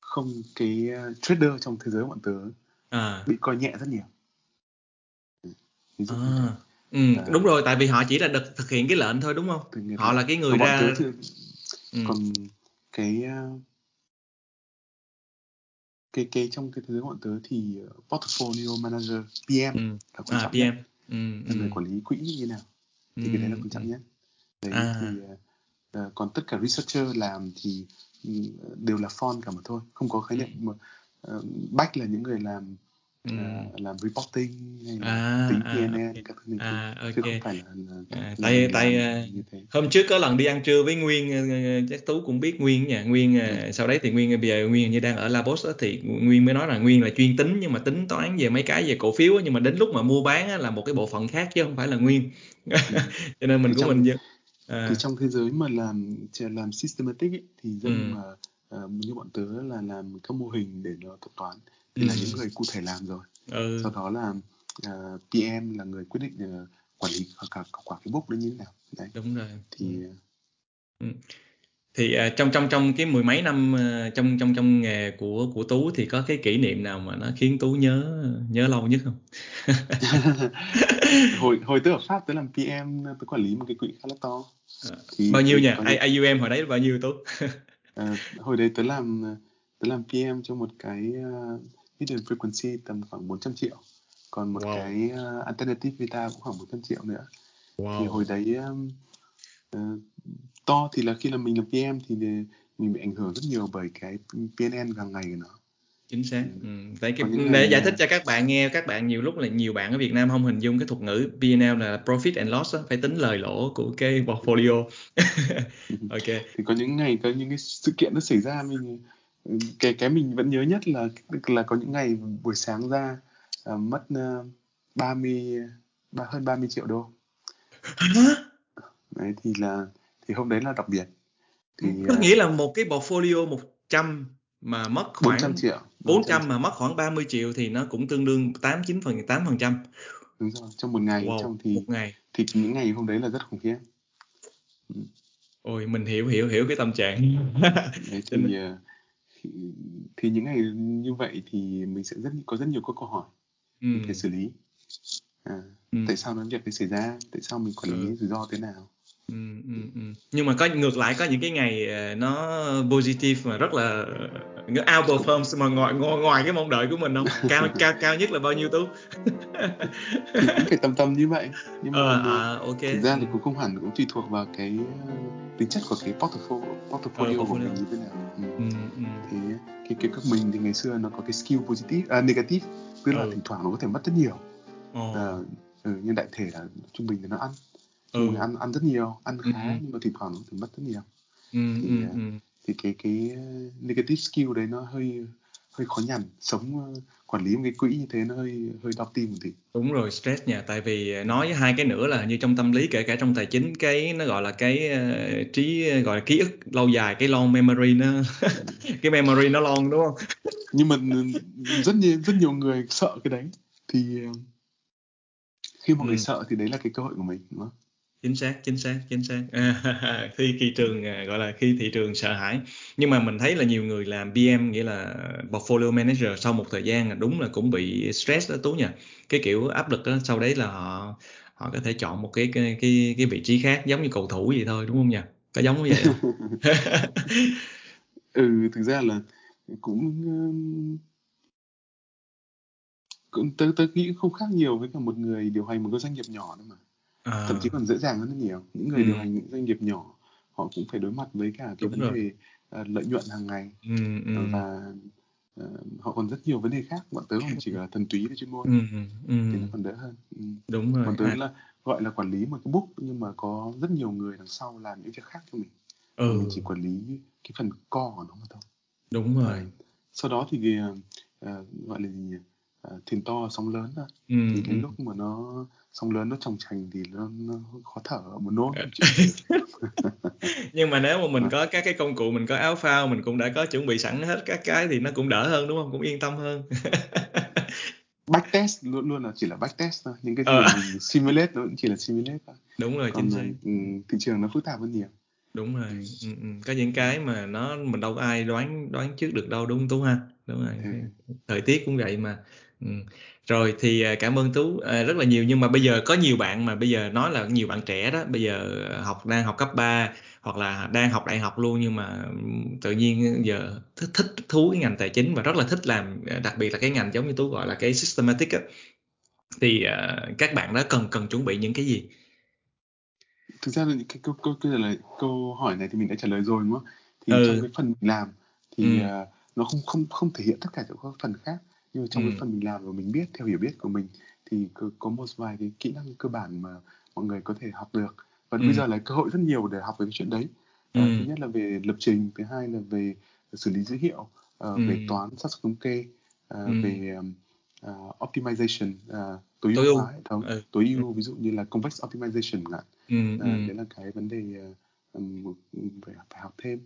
không, cái trader trong thế giới bọn tớ bị coi nhẹ rất nhiều. Đúng rồi, tại vì họ chỉ là thực hiện cái lệnh thôi, đúng không? Họ là cái người ra. Còn cái trong cái thế giới bọn tớ thì portfolio manager PM là quan trọng nhất. Là người quản lý quỹ như thế nào thì cái đấy là quan trọng nhất. Đấy thì còn tất cả researcher làm thì đều là font cả mà thôi, không có khái niệm mà back là những người làm reporting hay là tính PNL các thứ này, chứ không phải là tại hôm trước có lần đi ăn trưa với Nguyên, chắc Tú cũng biết Nguyên nha. Nguyên sau đấy thì bây giờ Nguyên như đang ở Labos đó, thì Nguyên mới nói là Nguyên là chuyên tính, nhưng mà tính toán về mấy cái về cổ phiếu đó, nhưng mà đến lúc mà mua bán đó, là một cái bộ phận khác chứ không phải là Nguyên. Cho nên mình thì trong thế giới mà làm systematic ấy, thì dân mà như bọn tớ là làm các mô hình để nó thuật toán thì là những người cụ thể làm rồi. Sau đó là PM là người quyết định quản lý cả cái book đấy như thế nào. Đấy. Đúng rồi. Thì trong cái mười mấy năm trong nghề của Tú thì có cái kỷ niệm nào mà nó khiến Tú nhớ lâu nhất không? hồi tớ ở Pháp tớ làm PM, tớ quản lý một cái quỹ khá là to. Bao nhiêu nhỉ? AUM hồi đấy bao nhiêu Tú? Hồi đấy tớ làm PM cho một cái hidden frequency tầm khoảng 400 triệu, còn một cái alternative beta cũng khoảng 400 triệu nữa. Thì hồi đấy to thì là khi là mình làm PM thì mình bị ảnh hưởng rất nhiều bởi cái PNL hàng ngày của nó. Chính xác. Để giải thích cho các bạn nghe, các bạn nhiều lúc là nhiều bạn ở Việt Nam không hình dung cái thuật ngữ P&L là profit and loss đó, phải tính lời lỗ của cái portfolio. Ok. Thì có những ngày có những cái sự kiện nó xảy ra, mình cái mình vẫn nhớ nhất là có những ngày buổi sáng ra mất 30 triệu đô. Đấy thì hôm đấy là đặc biệt. Thì có nghĩa là một cái portfolio 100 mà mất khoảng 400 mà mất khoảng 30 triệu thì nó cũng tương đương 8-9%. Đúng rồi, trong một ngày, wow, trong thì những ngày hôm đấy là rất khủng khiếp. Ôi, mình hiểu cái tâm trạng. Đấy, thì những ngày như vậy thì mình sẽ có rất nhiều các câu hỏi mình phải xử lý. Tại sao nó việc này xảy ra? Tại sao mình quản lý rủi ro thế nào? Nhưng mà có ngược lại có những cái ngày nó positive mà rất là nó outperforms mà ngoài cái mong đợi của mình không? Cao nhất là bao nhiêu Tú? Phải tầm như vậy. Nhưng mà okay. Thực ra thì cũng không hẳn, cũng tùy thuộc vào cái tính chất của cái portfolio của mình như thế nào. Thế cái các mình thì ngày xưa nó có cái skill negative, tức là thỉnh thoảng nó có thể mất rất nhiều. Nhưng đại thể là trung bình thì nó ăn rất nhiều, ăn khá, nhưng mà thỉnh thoảng nó cũng mất rất nhiều. Thì cái negative skill đấy nó hơi khó nhằn, sống quản lý một cái quỹ như thế nó hơi đau tim một tí. Đúng rồi, stress nha, tại vì nói với hai cái nữa là như trong tâm lý kể cả trong tài chính, cái nó gọi là cái trí gọi là ký ức lâu dài, cái long memory nó cái memory nó long, đúng không? Nhưng mà rất nhiều người sợ cái đấy, thì khi mọi người sợ thì đấy là cái cơ hội của mình, đúng không? Chính xác. Khi thị trường gọi là khi thị trường sợ hãi. Nhưng mà mình thấy là nhiều người làm PM, nghĩa là portfolio manager, sau một thời gian là đúng là cũng bị stress đó Tú nhỉ. Cái kiểu áp lực đó, sau đấy là họ có thể chọn một cái vị trí khác, giống như cầu thủ gì thôi, đúng không nhỉ? Có giống như vậy không? Thực ra là Tớ nghĩ không khác nhiều với cả một người điều hành một cái doanh nghiệp nhỏ đâu mà. Thậm chí còn dễ dàng hơn rất nhiều. Những người điều hành những doanh nghiệp nhỏ, họ cũng phải đối mặt với cả cái vấn đề lợi nhuận hàng ngày. Và họ còn rất nhiều vấn đề khác. Bọn tớ không chỉ là thuần túy về chuyên môn, thì nó còn đỡ hơn. Đúng rồi. Bọn tớ là gọi là quản lý một cái book, nhưng mà có rất nhiều người đằng sau làm những việc khác cho mình. Mình chỉ quản lý cái phần core của nó mà thôi. Đúng rồi. Sau đó thì gọi là gì nhỉ? Thuyền to sóng lớn thôi. Thì cái lúc mà nó sóng lớn nó chồng chành thì nó khó thở ở một nốt. Nhưng mà nếu mà mình có các cái công cụ, mình có áo phao, mình cũng đã có chuẩn bị sẵn hết các cái thì nó cũng đỡ hơn, đúng không? Cũng yên tâm hơn. Backtest luôn là chỉ là backtest thôi. Những cái mình simulate nó cũng chỉ là simulate thôi. Đúng rồi, chính xác. Thị trường nó phức tạp hơn nhiều. Đúng rồi. Có những cái mà nó mình đâu có ai đoán trước được đâu, đúng không Tú ha? Đúng rồi. Thời tiết cũng vậy mà. Rồi thì cảm ơn Tú rất là nhiều. Nhưng mà bây giờ có nhiều bạn mà bây giờ nói là nhiều bạn trẻ đó, bây giờ đang học cấp 3 hoặc là đang học đại học luôn, nhưng mà tự nhiên giờ thích thú cái ngành tài chính và rất là thích làm, đặc biệt là cái ngành giống như Tú gọi là cái systematic đó. Thì các bạn đó cần chuẩn bị những cái gì? Thực ra là cái câu hỏi này thì mình đã trả lời rồi, đúng không? Thì trong cái phần mình làm thì nó không thể hiện tất cả các phần khác, nhưng mà trong cái phần mình làm và mình biết theo hiểu biết của mình thì có một vài cái kỹ năng cơ bản mà mọi người có thể học được, và bây giờ là cơ hội rất nhiều để học về cái chuyện đấy. Thứ nhất là về lập trình, thứ hai là về xử lý dữ liệu, về toán xác suất thống kê, về optimization, tối ưu hóa hệ thống, tối ưu, ví dụ như là convex optimization ạ. Đấy là cái vấn đề phải học thêm,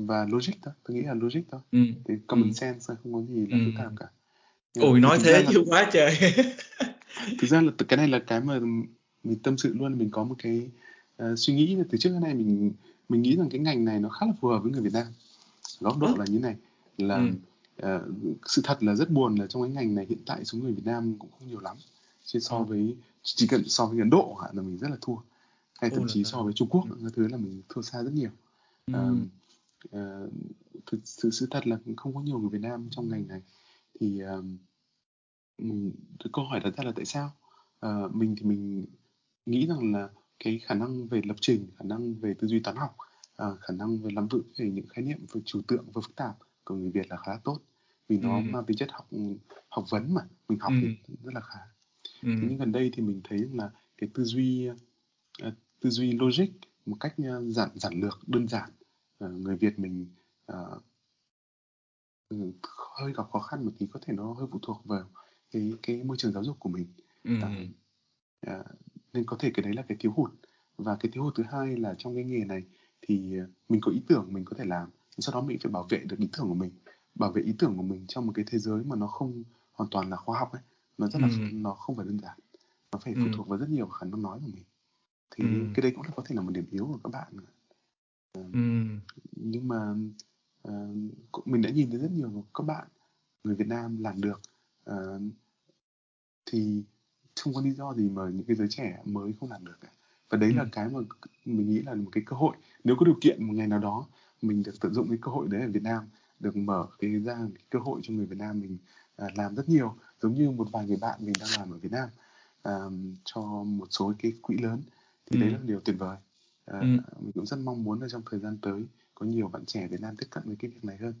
và logic thôi, tôi nghĩ là logic thôi. Thì common sense không có gì là phức tạp cả. Ôi nói thế chứ quá trời. Thực ra là cái này là cái mà mình tâm sự luôn, mình có một cái suy nghĩ là từ trước đến nay mình nghĩ rằng cái ngành này nó khá là phù hợp với người Việt Nam. Góc độ là như này là sự thật là rất buồn là trong cái ngành này hiện tại số người Việt Nam cũng không nhiều lắm. Chứ so với Ấn Độ là mình rất là thua, hay thậm chí so với Trung Quốc cái thứ là mình thua xa rất nhiều. Sự thật là không có nhiều người Việt Nam trong ngành này. Thì câu hỏi đặt ra là tại sao? Mình nghĩ rằng là cái khả năng về lập trình, khả năng về tư duy toán học khả năng về nắm vững về những khái niệm về trừu tượng và phức tạp của người Việt là khá tốt, vì nó mang tính chất học vấn mà mình học thì rất là khá. Thế nhưng gần đây thì mình thấy là cái tư duy logic một cách giản lược đơn giản, người Việt mình hơi gặp khó khăn một tí, có thể nó hơi phụ thuộc vào cái môi trường giáo dục của mình. Nên có thể cái đấy là cái thiếu hụt. Và cái thiếu hụt thứ hai là trong cái nghề này thì mình có ý tưởng mình có thể làm, sau đó mình phải bảo vệ được ý tưởng của mình, bảo vệ ý tưởng của mình trong một cái thế giới mà nó không hoàn toàn là khoa học ấy, nó rất là nó không phải đơn giản, nó phải phụ thuộc vào rất nhiều khả năng nói của mình. Thì cái đấy cũng là có thể là một điểm yếu của các bạn. Nhưng mà mình đã nhìn thấy rất nhiều các bạn người Việt Nam làm được, thì không có lý do gì mà những cái giới trẻ mới không làm được cả. Và đấy là cái mà mình nghĩ là một cái cơ hội, nếu có điều kiện một ngày nào đó mình được tận dụng cái cơ hội đấy ở Việt Nam, được mở ra cái cơ hội cho người Việt Nam mình làm rất nhiều, giống như một vài người bạn mình đang làm ở Việt Nam cho một số cái quỹ lớn, thì đấy là điều tuyệt vời. Mình cũng rất mong muốn là trong thời gian tới có nhiều bạn trẻ Việt Nam tiếp cận với cái việc này hơn.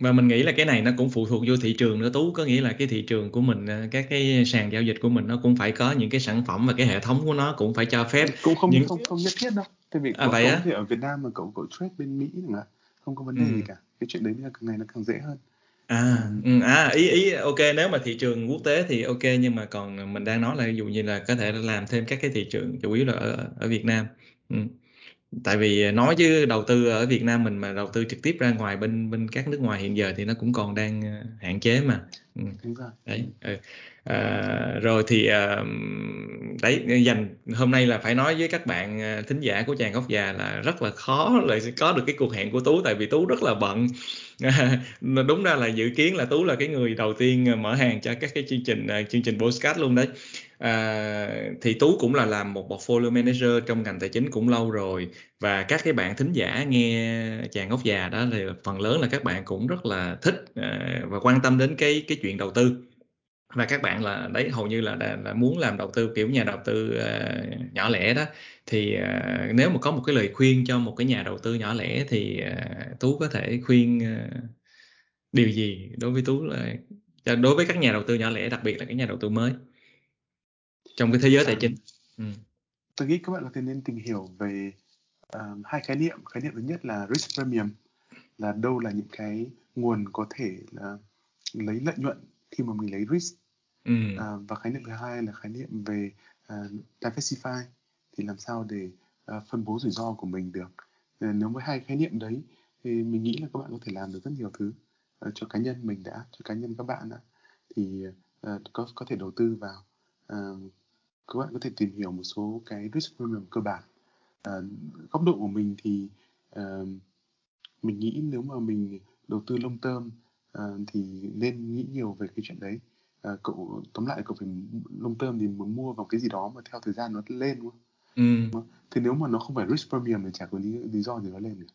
Và mình nghĩ là cái này nó cũng phụ thuộc vô thị trường nữa Tú, có nghĩa là cái thị trường của mình, các cái sàn giao dịch của mình nó cũng phải có những cái sản phẩm và cái hệ thống của nó cũng phải cho phép. Cũng không nhất thiết đâu, tại vì cậu thì ở Việt Nam mà cậu trade bên Mỹ nữa, không có vấn đề gì cả, cái chuyện đấy là càng ngày nó càng dễ hơn. Ý ok, nếu mà thị trường quốc tế thì ok, nhưng mà còn mình đang nói là ví dụ như là có thể làm thêm các cái thị trường chủ yếu là ở Việt Nam. Tại vì nói chứ đầu tư ở Việt Nam mình mà đầu tư trực tiếp ra ngoài bên các nước ngoài hiện giờ thì nó cũng còn đang hạn chế mà. Đấy. Rồi thì đấy, dành hôm nay là phải nói với các bạn thính giả của Chàng Góc Già là rất là khó là có được cái cuộc hẹn của Tú, tại vì Tú rất là bận. Đúng ra là dự kiến là Tú là cái người đầu tiên mở hàng cho các cái chương trình podcast luôn đấy. Thì Tú cũng là làm một portfolio manager trong ngành tài chính cũng lâu rồi, và các cái bạn thính giả nghe Chàng Góc Già đó thì phần lớn là các bạn cũng rất là thích và quan tâm đến cái chuyện đầu tư, và các bạn là đấy hầu như là muốn làm đầu tư kiểu nhà đầu tư nhỏ lẻ đó, thì nếu mà có một cái lời khuyên cho một cái nhà đầu tư nhỏ lẻ thì Tú có thể khuyên điều gì đối với Tú là đối với các nhà đầu tư nhỏ lẻ, đặc biệt là các nhà đầu tư mới trong cái thế giới tài chính? Tôi nghĩ các bạn có nên tìm hiểu về hai khái niệm thứ nhất là risk premium, là đâu là những cái nguồn có thể là lấy lợi nhuận khi mà mình lấy risk, và khái niệm thứ hai là khái niệm về diversify, thì làm sao để phân bố rủi ro của mình được. Nếu với hai khái niệm đấy thì mình nghĩ là các bạn có thể làm được rất nhiều thứ cho cá nhân mình đã, cho cá nhân các bạn đã, thì có thể đầu tư vào. Các bạn có thể tìm hiểu một số cái risk premium cơ bản. Góc độ của mình thì mình nghĩ nếu mà mình đầu tư long term thì nên nghĩ nhiều về cái chuyện đấy. Cậu tóm lại cậu phải long term thì muốn mua vào cái gì đó mà theo thời gian nó lên, đúng không? Thì nếu mà nó không phải risk premium thì chả có lý do gì nó lên được.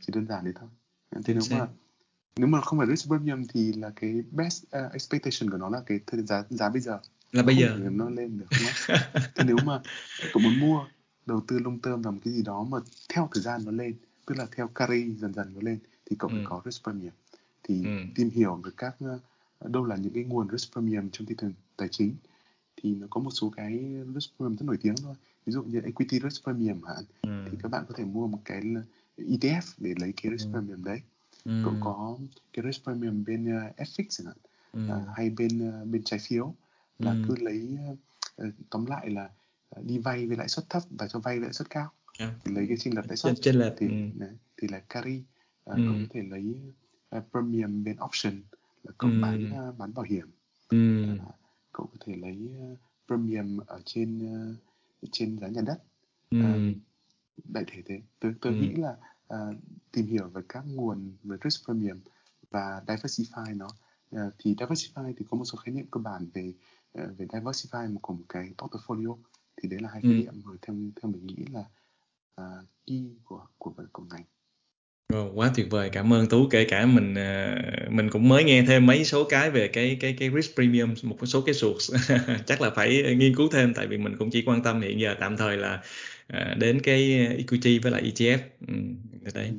Chỉ đơn giản đấy thôi. Thì nếu mà không phải risk premium thì là cái best expectation của nó là cái giá bây giờ. Là bây giờ nó lên được không? Thế nếu mà cậu muốn mua đầu tư long term vào một cái gì đó mà theo thời gian nó lên, tức là theo carry dần dần nó lên, thì cậu phải có risk premium. Thì tìm hiểu về các đâu là những cái nguồn risk premium trong thị trường tài chính, thì nó có một số cái risk premium rất nổi tiếng thôi, ví dụ như equity risk premium hạn, thì các bạn có thể mua một cái ETF để lấy cái risk premium đấy. Cậu có cái risk premium bên FX hạn, hay bên trái phiếu, là cứ lấy tóm lại là đi vay với lãi suất thấp và cho vay với lãi suất cao, thì lấy cái chênh lệch lãi suất thì là carry. Cậu có thể lấy premium bên option, là cậu bán bảo hiểm. Cậu có thể lấy premium ở trên giá nhà đất. Đại thể thế. Tôi nghĩ là tìm hiểu về các nguồn về risk premium và diversify nó. Thì diversify thì có một số khái niệm cơ bản về diversify của một cái portfolio, thì đấy là hai khái niệm mà theo mình nghĩ là key của ngành. Quá tuyệt vời, cảm ơn Tú. Kể cả mình cũng mới nghe thêm mấy số cái về cái risk premium, một số cái source chắc là phải nghiên cứu thêm, tại vì mình cũng chỉ quan tâm hiện giờ tạm thời là đến cái equity với lại ETF. Đấy.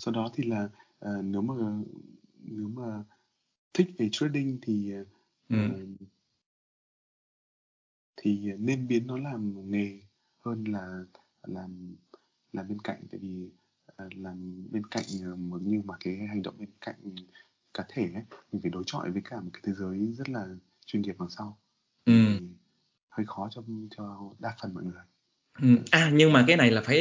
Sau đó thì là nếu mà thích về trading thì thì nên biến nó làm nghề hơn là làm bên cạnh, tại vì làm bên cạnh nhưng mà cái hành động bên cạnh cá thể ấy, mình phải đối chọi với cả một cái thế giới rất là chuyên nghiệp đằng sau, hơi khó cho đa phần mọi người. Nhưng mà cái này là phải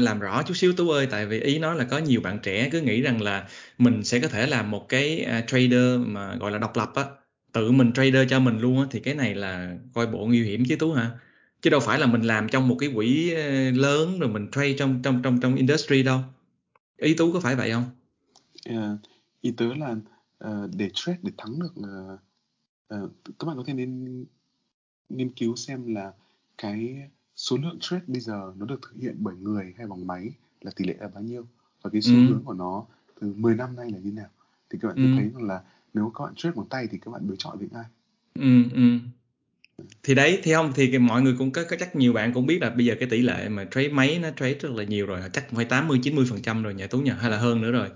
làm rõ chút xíu Tú ơi, tại vì ý nói là có nhiều bạn trẻ cứ nghĩ rằng là mình sẽ có thể làm một cái trader mà gọi là độc lập á, tự mình trader cho mình luôn á, thì cái này là coi bộ nguy hiểm chứ Tú hả? Chứ đâu phải là mình làm trong một cái quỹ lớn rồi mình trade trong industry đâu. Ý Tú có phải vậy không? Ý tớ là để trade, để thắng được, các bạn có thể nên nghiên cứu xem là cái số lượng trade bây giờ nó được thực hiện bởi người hay bằng máy là tỷ lệ là bao nhiêu, và cái xu hướng của nó từ 10 năm nay là như nào. Thì các bạn sẽ thấy rằng là nếu các bạn trade bằng tay thì các bạn đối chọi với ai. Thì đấy, thì không thì mọi người cũng có chắc nhiều bạn cũng biết là bây giờ cái tỷ lệ mà trade máy nó trade rất là nhiều rồi, chắc phải 80-90% rồi nhà Tú nhờ, hay là hơn nữa rồi.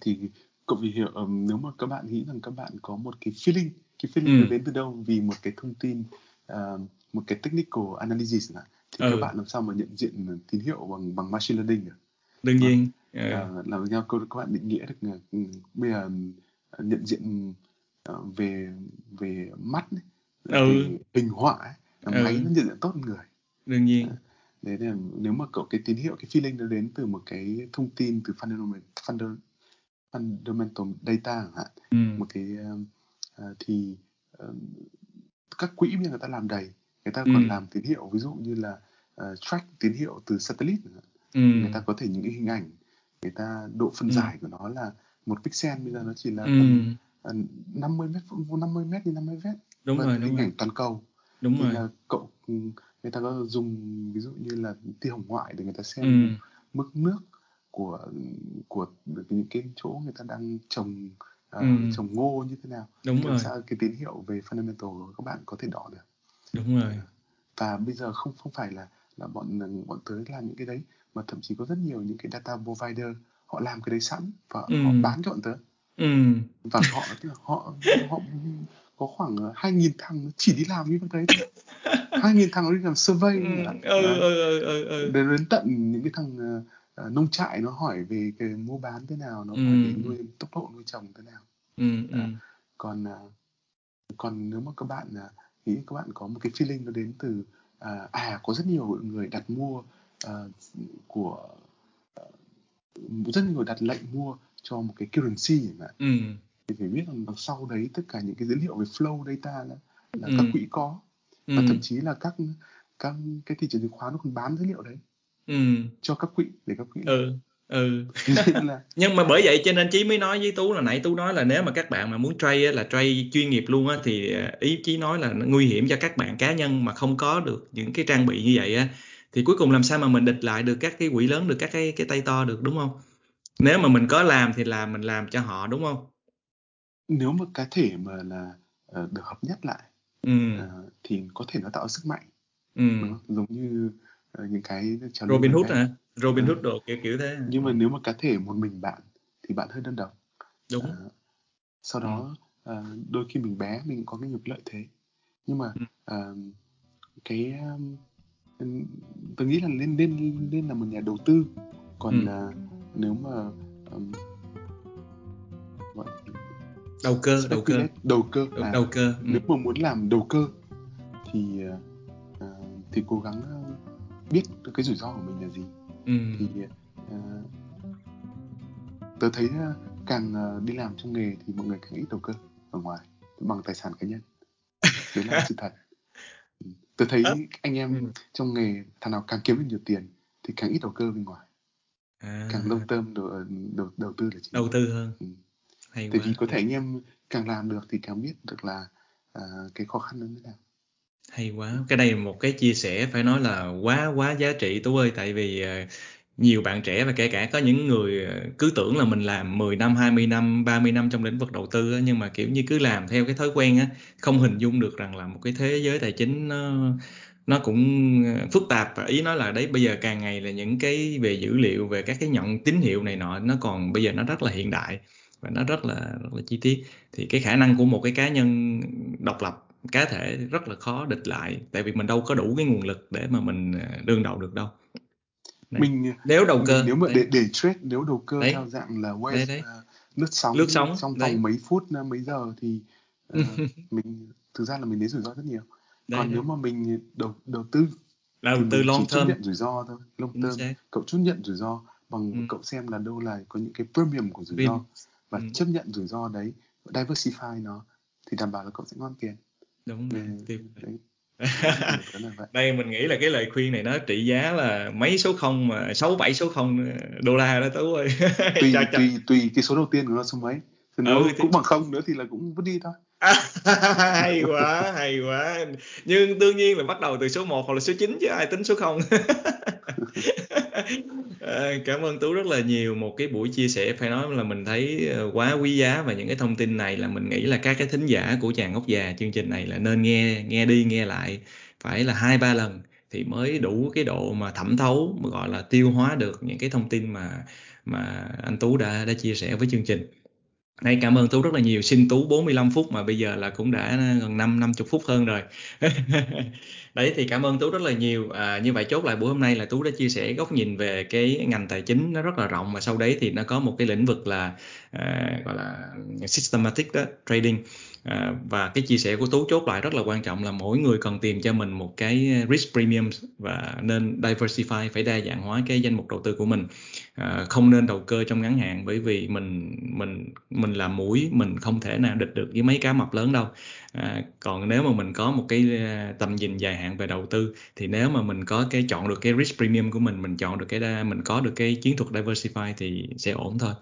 Thì cậu vì hiểu, nếu mà các bạn nghĩ rằng các bạn có một cái feeling đến từ đâu vì một cái thông tin, một cái technical analysis này, thì các bạn làm sao mà nhận diện tín hiệu bằng machine learning được? Đương nhiên. Làm sao các bạn định nghĩa được bây giờ nhận diện về mắt này, hình họa ấy, máy nó nhận diện tốt hơn người. Đương nhiên. Đấy là nếu mà cậu cái tín hiệu, cái feeling nó đến từ một cái thông tin từ fundamental data chẳng hạn, một cái thì các quỹ bây giờ người ta làm đầy, người ta còn làm tín hiệu, ví dụ như là track tín hiệu từ satellite, người ta có thể những cái hình ảnh, người ta độ phân giải của nó là một pixel bây giờ nó chỉ là 50 mét như 50 mét, đúng rồi, hình ảnh toàn cầu, đúng rồi. Là cậu người ta có dùng ví dụ như là tia hồng ngoại để người ta xem mức nước của những cái chỗ người ta đang trồng trồng ngô như thế nào. Đúng rồi. Sao cái tín hiệu về fundamental của các bạn có thể đo được. Đúng rồi. Và bây giờ không phải là bọn tới làm những cái đấy, mà thậm chí có rất nhiều những cái data provider họ làm cái đấy sẵn và họ bán cho bọn tới. Và họ có khoảng 2.000 thằng chỉ đi làm như thế thôi. 2.000 thằng đi làm survey. Đến tận những cái thằng nông trại nó hỏi về cái mua bán thế nào, nó hỏi về nuôi tốc độ nuôi trồng thế nào. Còn nếu mà các bạn nghĩ các bạn có một cái feeling nó đến từ có rất nhiều người đặt mua rất nhiều người đặt lệnh mua cho một cái currency mà. Thì phải biết rằng sau đấy tất cả những cái dữ liệu về flow data là các quỹ có, và thậm chí là các cái thị trường chứng khoán nó còn bán dữ liệu đấy cho các quỹ để các quỹ Nhưng mà bởi vậy cho nên Chí mới nói với Tú là nãy Tú nói là nếu mà các bạn mà muốn trade là trade chuyên nghiệp luôn á, thì ý Chí nói là nguy hiểm cho các bạn cá nhân mà không có được những cái trang bị như vậy á, thì cuối cùng làm sao mà mình địch lại được các cái quỹ lớn, được các cái tay to được, đúng không? Nếu mà mình có làm thì là mình làm cho họ, đúng không? Nếu mà cá thể mà là được hợp nhất lại thì có thể nó tạo sức mạnh, giống như những cái Robin Hood hả? Robin Hood đồ kiểu thế. Nhưng mà nếu mà cá thể một mình bạn thì bạn hơi đơn độc. Đúng. Sau đó đôi khi mình bé mình có cái nhiều lợi thế. Nhưng mà cái tôi nghĩ là nên là một nhà đầu tư. Còn nếu mà đầu cơ. Nếu mà muốn làm đầu cơ thì cố gắng biết cái rủi ro của mình là gì. Thì tớ thấy càng đi làm trong nghề thì mọi người càng ít đầu cơ ở ngoài bằng tài sản cá nhân. Đấy là sự thật. Tớ thấy anh em trong nghề thằng nào càng kiếm được nhiều tiền thì càng ít đầu cơ bên ngoài, càng long term đầu tư là chính. Đầu tư hơn. Hay tại quá. Vì có thể anh em càng làm được thì càng biết được là cái khó khăn nó như thế nào. Hay quá, cái đây là một cái chia sẻ phải nói là quá giá trị Tú ơi, tại vì nhiều bạn trẻ và kể cả có những người cứ tưởng là mình làm 10 năm, 20 năm, 30 năm trong lĩnh vực đầu tư á, nhưng mà kiểu như cứ làm theo cái thói quen á, không hình dung được rằng là một cái thế giới tài chính nó nó cũng phức tạp, và ý nói là đấy, bây giờ càng ngày là những cái về dữ liệu, về các cái nhận tín hiệu này nọ, nó còn bây giờ nó rất là hiện đại và nó rất là chi tiết, thì cái khả năng của một cái cá nhân độc lập, cá thể rất là khó địch lại, tại vì mình đâu có đủ cái nguồn lực để mà mình đương đầu được đâu. Đấy. Nếu đầu cơ đấy, theo dạng là West, lướt sóng trong vòng mấy phút mấy giờ thì mình thực ra là mình đến rủi ro rất nhiều. Đấy, còn nếu mà mình đầu tư long term, rủi ro thôi, long term, cậu chấp nhận rủi ro bằng cậu xem là đâu là có những cái premium của rủi ro và chấp nhận rủi ro đấy, diversify nó thì đảm bảo là cậu sẽ ngon tiền. Đúng rồi. Đây mình nghĩ là cái lời khuyên này nó trị giá là mấy số không, mà 6-7 số không $1 đó Tú ơi. tùy cái số đầu tiên của nó số mấy. Nếu cũng bằng không nữa thì là cũng vứt đi thôi. Hay quá. Nhưng đương nhiên là bắt đầu từ số 1 hoặc là số 9 chứ ai tính số 0. Cảm ơn Tú rất là nhiều. Một cái buổi chia sẻ phải nói là mình thấy quá quý giá, và những cái thông tin này là mình nghĩ là các cái thính giả của Chàng Ốc Già chương trình này là nên nghe đi nghe lại phải là 2-3 lần thì mới đủ cái độ mà thẩm thấu, mà gọi là tiêu hóa được những cái thông tin mà anh Tú đã chia sẻ với chương trình. Đây, cảm ơn Tú rất là nhiều. Xin Tú 45 phút mà bây giờ là cũng đã gần 50 phút hơn rồi. Đấy, thì cảm ơn Tú rất là nhiều. Như vậy chốt lại buổi hôm nay là Tú đã chia sẻ góc nhìn về cái ngành tài chính nó rất là rộng, và sau đấy thì nó có một cái lĩnh vực là gọi là systematic đó, trading. Và cái chia sẻ của Tú chốt lại rất là quan trọng là mỗi người cần tìm cho mình một cái risk premium và nên diversify, phải đa dạng hóa cái danh mục đầu tư của mình, không nên đầu cơ trong ngắn hạn, bởi vì mình là muỗi, mình không thể nào địch được với mấy cá mập lớn đâu. Còn nếu mà mình có một cái tầm nhìn dài hạn về đầu tư thì nếu mà mình có cái chọn được cái risk premium của mình chọn được mình có được cái chiến thuật diversify thì sẽ ổn thôi.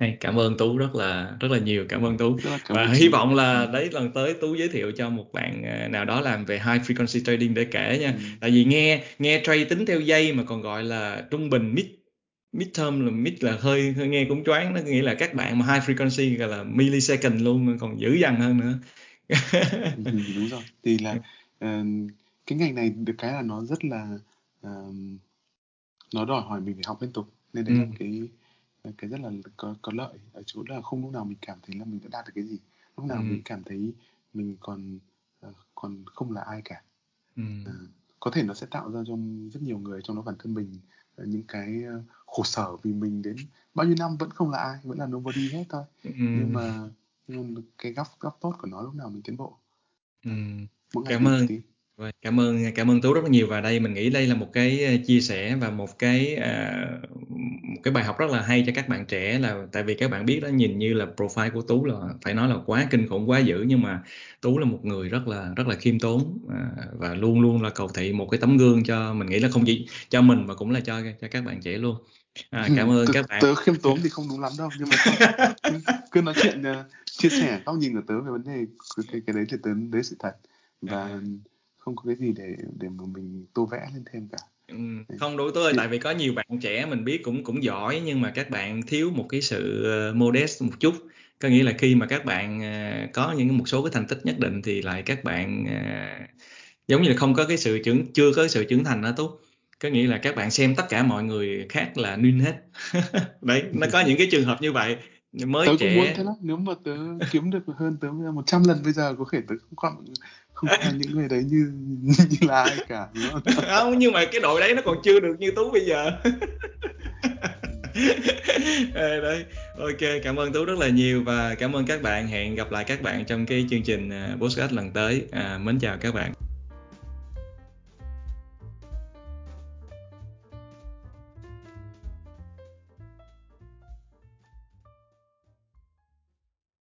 Hey, cảm ơn Tú rất là nhiều. Cảm ơn Tú. Và hy vọng là đấy, lần tới Tú giới thiệu cho một bạn nào đó làm về high frequency trading để kể nha. Tại vì nghe trade tính theo giây mà còn gọi là trung bình, mid term là hơi nghe cũng choáng. Nó nghĩa là các bạn mà high frequency gọi là millisecond luôn, còn dữ dằn hơn nữa. Đúng rồi. Thì là cái ngành này được cái là nó rất là nó đòi hỏi mình phải học liên tục, nên đấy là cái rất là có lợi ở chỗ là không lúc nào mình cảm thấy là mình đã đạt được cái gì, lúc nào mình cảm thấy mình còn không là ai cả. Có thể nó sẽ tạo ra trong rất nhiều người, trong đó bản thân mình, những cái khổ sở vì mình đến bao nhiêu năm vẫn không là ai, vẫn là nobody hết thôi. Nhưng mà cái góc tốt của nó lúc nào mình tiến bộ. Cảm ơn Tú rất là nhiều. Và đây mình nghĩ đây là một cái chia sẻ và một cái bài học rất là hay cho các bạn trẻ, là tại vì các bạn biết đó, nhìn như là profile của Tú là phải nói là quá kinh khủng, quá dữ, nhưng mà Tú là một người rất là khiêm tốn và luôn luôn là cầu thị, một cái tấm gương cho mình nghĩ là không chỉ cho mình mà cũng là cho các bạn trẻ luôn. Cảm ơn các bạn. Tớ khiêm tốn thì không đúng lắm đâu, nhưng mà cứ nói chuyện chia sẻ góc nhìn của tớ về vấn đề cái đấy thì tớ đấy sự thật, và không có cái gì để mà mình tô vẽ lên thêm cả. Không đủ tôi, tại vì có nhiều bạn trẻ mình biết cũng giỏi, nhưng mà các bạn thiếu một cái sự modest một chút, có nghĩa là khi mà các bạn có một số cái thành tích nhất định thì lại các bạn giống như là không có cái sự trưởng thành đó Tú, có nghĩa là các bạn xem tất cả mọi người khác là nul hết. Đấy, nó có những cái trường hợp như vậy. Mới tớ trẻ... cũng muốn thế lắm, nếu mà tớ kiếm được hơn tớ 100 lần bây giờ có thể tớ không còn những người đấy như là ai cả, đúng không? Không, nhưng mà cái đội đấy nó còn chưa được như Tú bây giờ. Đấy. Ok, cảm ơn Tú rất là nhiều và cảm ơn các bạn. Hẹn gặp lại các bạn trong cái chương trình podcast lần tới. Mến chào các bạn.